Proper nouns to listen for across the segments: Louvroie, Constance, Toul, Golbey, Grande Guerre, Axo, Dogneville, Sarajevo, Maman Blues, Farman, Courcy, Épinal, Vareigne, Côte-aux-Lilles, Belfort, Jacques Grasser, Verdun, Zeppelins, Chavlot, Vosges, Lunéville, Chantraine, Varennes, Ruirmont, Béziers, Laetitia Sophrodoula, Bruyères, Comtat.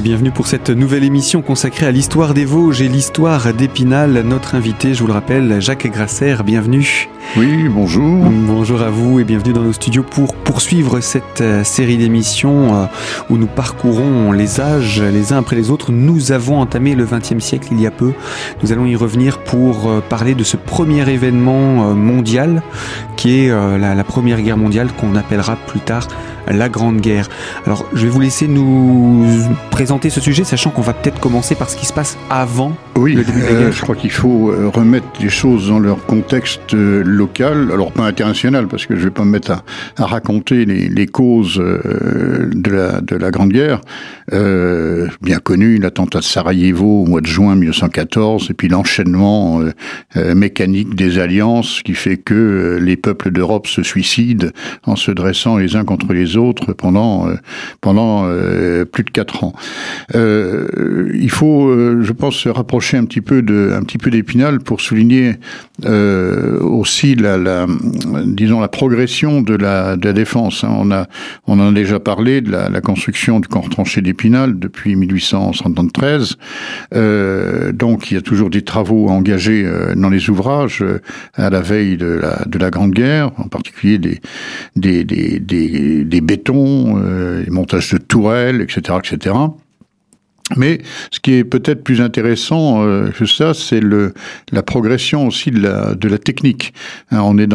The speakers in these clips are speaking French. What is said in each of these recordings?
et bienvenue pour cette nouvelle émission consacrée à l'histoire des Vosges et l'histoire d'Épinal. Notre invité, je vous le rappelle, Jacques Grasser, bienvenue. Oui, bonjour. Bonjour à vous et bienvenue dans nos studios pour poursuivre cette série d'émissions où nous parcourons les âges les uns après les autres. Nous avons entamé le XXe siècle il y a peu. Nous allons y revenir pour parler de ce premier événement mondial qui est la Première Guerre mondiale, qu'on appellera plus tard la Grande Guerre. Alors, je vais vous laisser nous présenter ce sujet, sachant qu'on va peut-être commencer par ce qui se passe avant le début de la guerre. Je crois qu'il faut remettre les choses dans leur contexte local, alors pas international, parce que je ne vais pas me mettre à raconter les causes de la Grande Guerre. Bien connu, l'attentat de Sarajevo au mois de juin 1914, et puis l'enchaînement mécanique des alliances qui fait que les peuples d'Europe se suicident en se dressant les uns contre les autres pendant plus de 4 ans. Il faut, je pense, se rapprocher un petit peu d'Épinal pour souligner aussi la progression de la défense. On en a déjà parlé de la construction du camp retranché d'Épinal depuis 1873. Donc il y a toujours des travaux engagés dans les ouvrages à la veille de la Grande Guerre, en particulier des bétons, les montages de tourelles, etc., etc. Mais ce qui est peut-être plus intéressant que ça, c'est la progression aussi de la technique. Hein, on est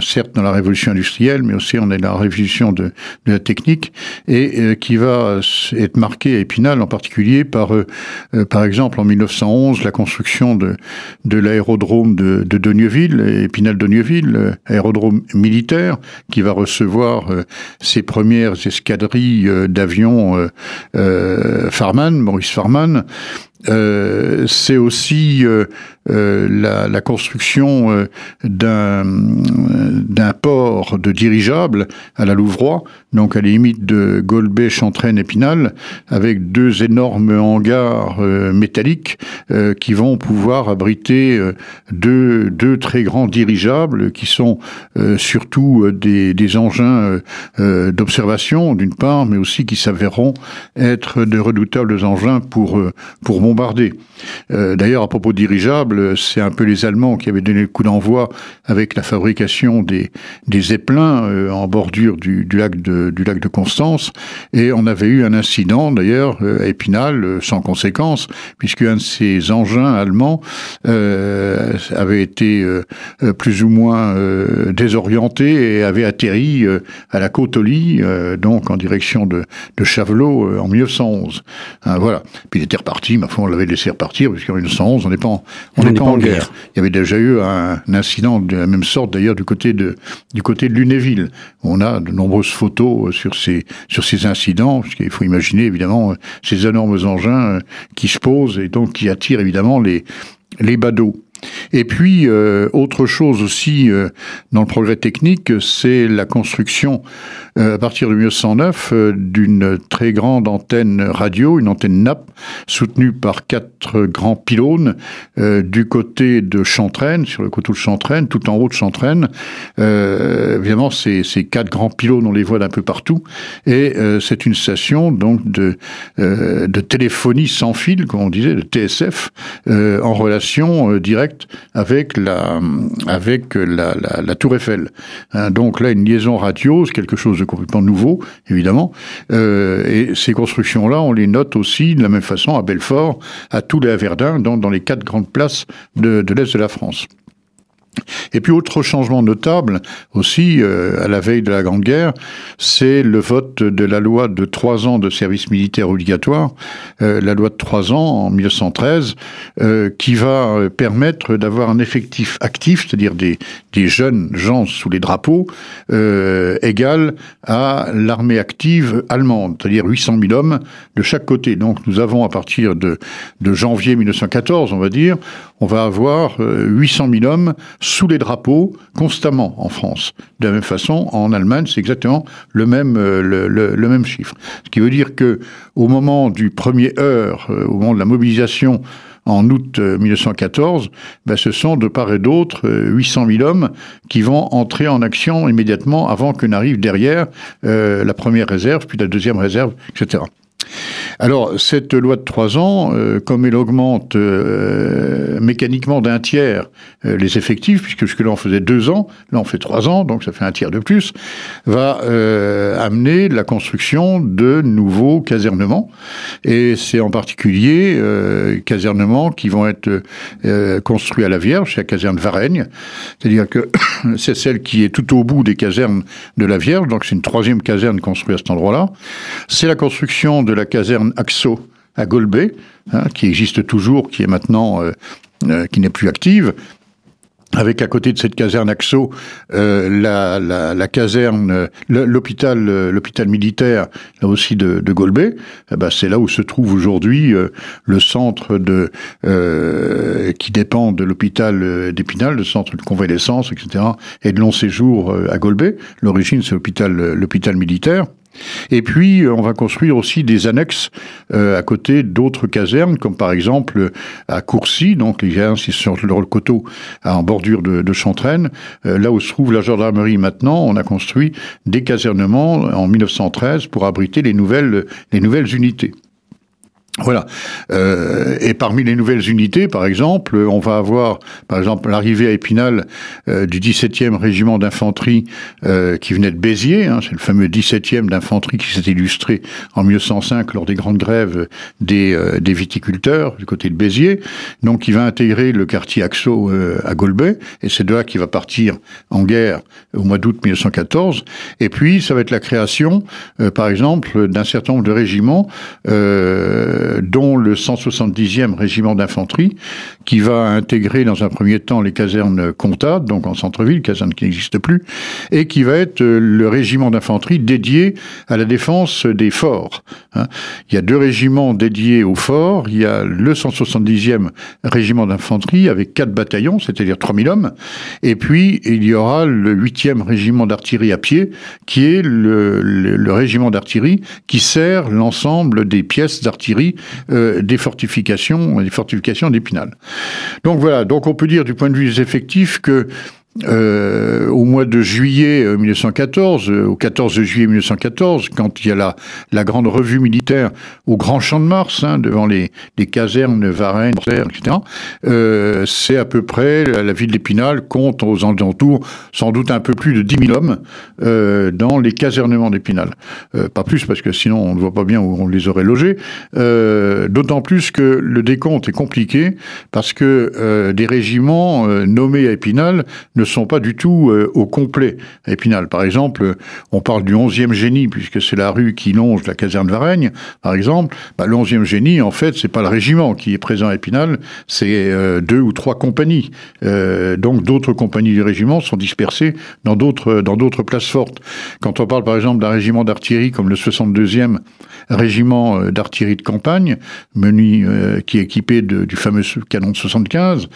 certes dans la révolution industrielle, mais aussi on est dans la révolution de la technique, et qui va être marquée à Épinal en particulier par exemple en 1911, la construction de l'aérodrome de Dogneville, Épinal-Dogneville, aérodrome militaire, qui va recevoir ses premières escadrilles d'avions Farman, Farman. C'est aussi la construction d'un port de dirigeables à la Louvroie, donc à la limite de Golbey, Chantraine, Épinal, avec 2 énormes hangars métalliques qui vont pouvoir abriter deux très grands dirigeables qui sont surtout des engins d'observation d'une part, mais aussi qui s'avéreront être de redoutables engins pour bombarder. D'ailleurs, à propos de dirigeables, c'est un peu les Allemands qui avaient donné le coup d'envoi avec la fabrication des Zeppelins en bordure du lac de Constance, et on avait eu un incident d'ailleurs à Épinal sans conséquence, puisque un de ces engins allemands avait été plus ou moins désorienté et avait atterri à la Côte-aux-Lilles, donc en direction de Chavlot en 1911. Hein, voilà. Puis il était reparti, mais on l'avait laissé repartir, puisqu'en 1911, on n'est pas en guerre. Il y avait déjà eu un incident de la même sorte, d'ailleurs, du côté de Lunéville. On a de nombreuses photos sur ces incidents, puisqu'il faut imaginer, évidemment, ces énormes engins qui se posent et donc qui attirent, évidemment, les badauds. Et puis, autre chose aussi dans le progrès technique, c'est la construction, à partir de 1909, d'une très grande antenne radio, une antenne nappe, soutenue par 4 grands pylônes du côté de Chantraine, sur le coteau de Chantraine, tout en haut de Chantraine. Évidemment, ces 4 grands pylônes, on les voit d'un peu partout. Et c'est une station donc de téléphonie sans fil, comme on disait, de TSF, en relation directe avec la Tour Eiffel. Hein, donc là, une liaison radio, c'est quelque chose de complètement nouveau, évidemment. Et ces constructions-là, on les note aussi de la même façon à Belfort, à Toul et à Verdun, dans les 4 grandes places de l'Est de la France. Et puis autre changement notable aussi à la veille de la Grande Guerre, c'est le vote de la loi de 3 ans de service militaire obligatoire, la loi de 3 ans en 1913, qui va permettre d'avoir un effectif actif, c'est-à-dire des jeunes gens sous les drapeaux, égal à l'armée active allemande, c'est-à-dire 800 000 hommes de chaque côté. Donc nous avons à partir de janvier 1914, on va dire, on va avoir 800 000 hommes sous les drapeaux constamment en France. De la même façon, en Allemagne, c'est exactement le même chiffre. Ce qui veut dire que au moment du premier heurt, au moment de la mobilisation en août 1914, ce sont de part et d'autre 800 000 hommes qui vont entrer en action immédiatement avant que n'arrive derrière la première réserve, puis la deuxième réserve, etc. Alors, cette loi de 3 ans, comme elle augmente mécaniquement d'un tiers les effectifs, puisque jusque-là on faisait 2 ans, là on fait 3 ans, donc ça fait un tiers de plus, va amener la construction de nouveaux casernements. Et c'est en particulier casernements qui vont être construits à la Vierge, c'est la caserne Vareigne, c'est-à-dire que c'est celle qui est tout au bout des casernes de la Vierge, donc c'est une 3e caserne construite à cet endroit-là. C'est la construction de la caserne Axo à Golbey, qui existe toujours, qui est maintenant, qui n'est plus active, avec à côté de cette caserne Axo, la caserne, l'hôpital militaire, là aussi de Golbey. Eh ben, c'est là où se trouve aujourd'hui le centre qui dépend de l'hôpital d'Épinal, le centre de convalescence, etc., et de long séjour à Golbey. L'origine, c'est l'hôpital militaire. Et puis, on va construire aussi des annexes à côté d'autres casernes, comme par exemple à Courcy, donc les casernes qui sont sur le coteau en bordure de Chantraine. Là où se trouve la gendarmerie maintenant, on a construit des casernements en 1913 pour abriter les nouvelles unités. Voilà. Et parmi les nouvelles unités, par exemple, on va avoir, par exemple, l'arrivée à Épinal du 17e régiment d'infanterie qui venait de Béziers. C'est le fameux 17e d'infanterie qui s'est illustré en 1905 lors des grandes grèves des viticulteurs du côté de Béziers. Donc, il va intégrer le quartier Axo à Golbey, et c'est de là qu'il va partir en guerre au mois d'août 1914. Et puis, ça va être la création, par exemple, d'un certain nombre de régiments dont le 170e régiment d'infanterie, qui va intégrer dans un premier temps les casernes Comtat, donc en centre-ville, caserne qui n'existe plus, et qui va être le régiment d'infanterie dédié à la défense des forts. Il y a 2 régiments dédiés aux forts, il y a le 170e régiment d'infanterie avec 4 bataillons, c'est-à-dire 3000 hommes, et puis il y aura le 8e régiment d'artillerie à pied, qui est le régiment d'artillerie qui sert l'ensemble des pièces d'artillerie des fortifications d'Épinal. Donc voilà, donc on peut dire du point de vue des effectifs que au mois de juillet 1914, au 14 juillet 1914, quand il y a la grande revue militaire au Grand Champ de Mars, devant les casernes Varennes, etc., c'est à peu près, la ville d'Épinal compte aux alentours sans doute un peu plus de 10 000 hommes dans les casernements d'Épinal. Pas plus, parce que sinon on ne voit pas bien où on les aurait logés. D'autant plus que le décompte est compliqué, parce que des régiments nommés à Épinal ne sont pas du tout au complet à Épinal. Par exemple, on parle du 11e génie, puisque c'est la rue qui longe la caserne Varennes, par exemple. Le 11e génie, en fait, c'est pas le régiment qui est présent à Épinal, c'est 2 ou 3 compagnies. Donc d'autres compagnies du régiment sont dispersées dans d'autres places fortes. Quand on parle, par exemple, d'un régiment d'artillerie comme le 62e régiment d'artillerie de campagne, qui est équipé du fameux canon de 75,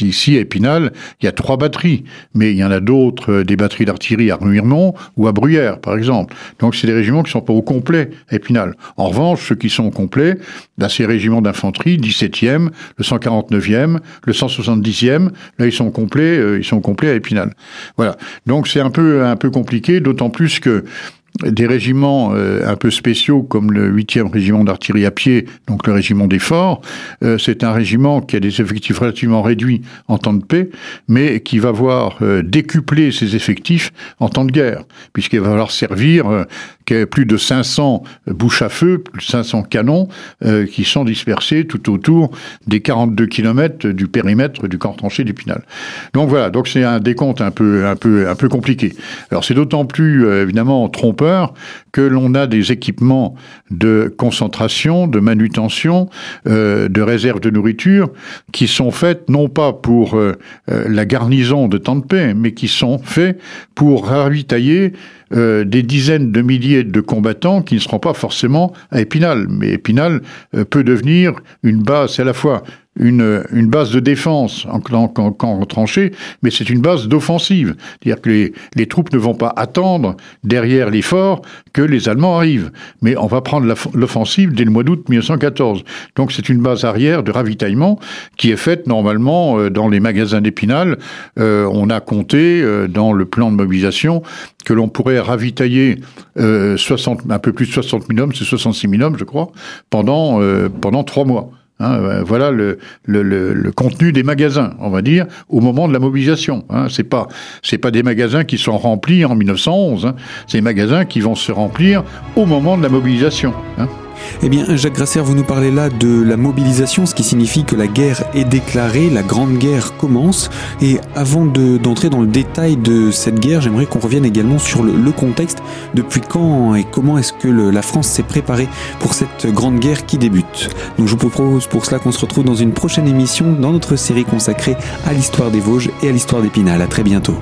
ici à Épinal, il y a 3 batteries. Mais il y en a d'autres, des batteries d'artillerie à Ruirmont ou à Bruyères, par exemple. Donc, c'est des régiments qui ne sont pas au complet à Épinal. En revanche, ceux qui sont au complet, c'est les régiments d'infanterie, 17e, le 149e, le 170e. Là, ils sont complets à Épinal. Voilà. Donc, c'est un peu compliqué, d'autant plus que des régiments un peu spéciaux comme le 8e régiment d'artillerie à pied, donc le régiment des forts, c'est un régiment qui a des effectifs relativement réduits en temps de paix, mais qui va voir décupler ses effectifs en temps de guerre, puisqu'il va falloir servir plus de 500 bouches à feu, plus de 500 canons qui sont dispersés tout autour des 42 kilomètres du périmètre du camp tranché d'Épinal. Donc voilà, donc c'est un décompte un peu compliqué. Alors c'est d'autant plus évidemment trompeur que l'on a des équipements de concentration, de manutention, de réserve de nourriture, qui sont faits non pas pour la garnison de temps de paix, mais qui sont faits pour ravitailler des dizaines de milliers de combattants qui ne seront pas forcément à Épinal. Mais Épinal peut devenir une base à la fois une base de défense en camp retranché, mais c'est une base d'offensive. C'est-à-dire que les troupes ne vont pas attendre derrière les forts que les Allemands arrivent. Mais on va prendre l'offensive dès le mois d'août 1914. Donc c'est une base arrière de ravitaillement qui est faite normalement dans les magasins d'Épinal. On a compté dans le plan de mobilisation que l'on pourrait ravitailler un peu plus de 60 000 hommes, c'est 66 000 hommes je crois, pendant 3 mois. Voilà le contenu des magasins, on va dire, au moment de la mobilisation. C'est pas des magasins qui sont remplis en 1911, c'est des magasins qui vont se remplir au moment de la mobilisation. Eh bien, Jacques Grasser, vous nous parlez là de la mobilisation, ce qui signifie que la guerre est déclarée, la Grande Guerre commence. Et avant d'entrer dans le détail de cette guerre, j'aimerais qu'on revienne également sur le contexte. Depuis quand et comment est-ce que la France s'est préparée pour cette Grande Guerre qui débute ? Donc je vous propose pour cela qu'on se retrouve dans une prochaine émission, dans notre série consacrée à l'histoire des Vosges et à l'histoire d'Épinal. À très bientôt.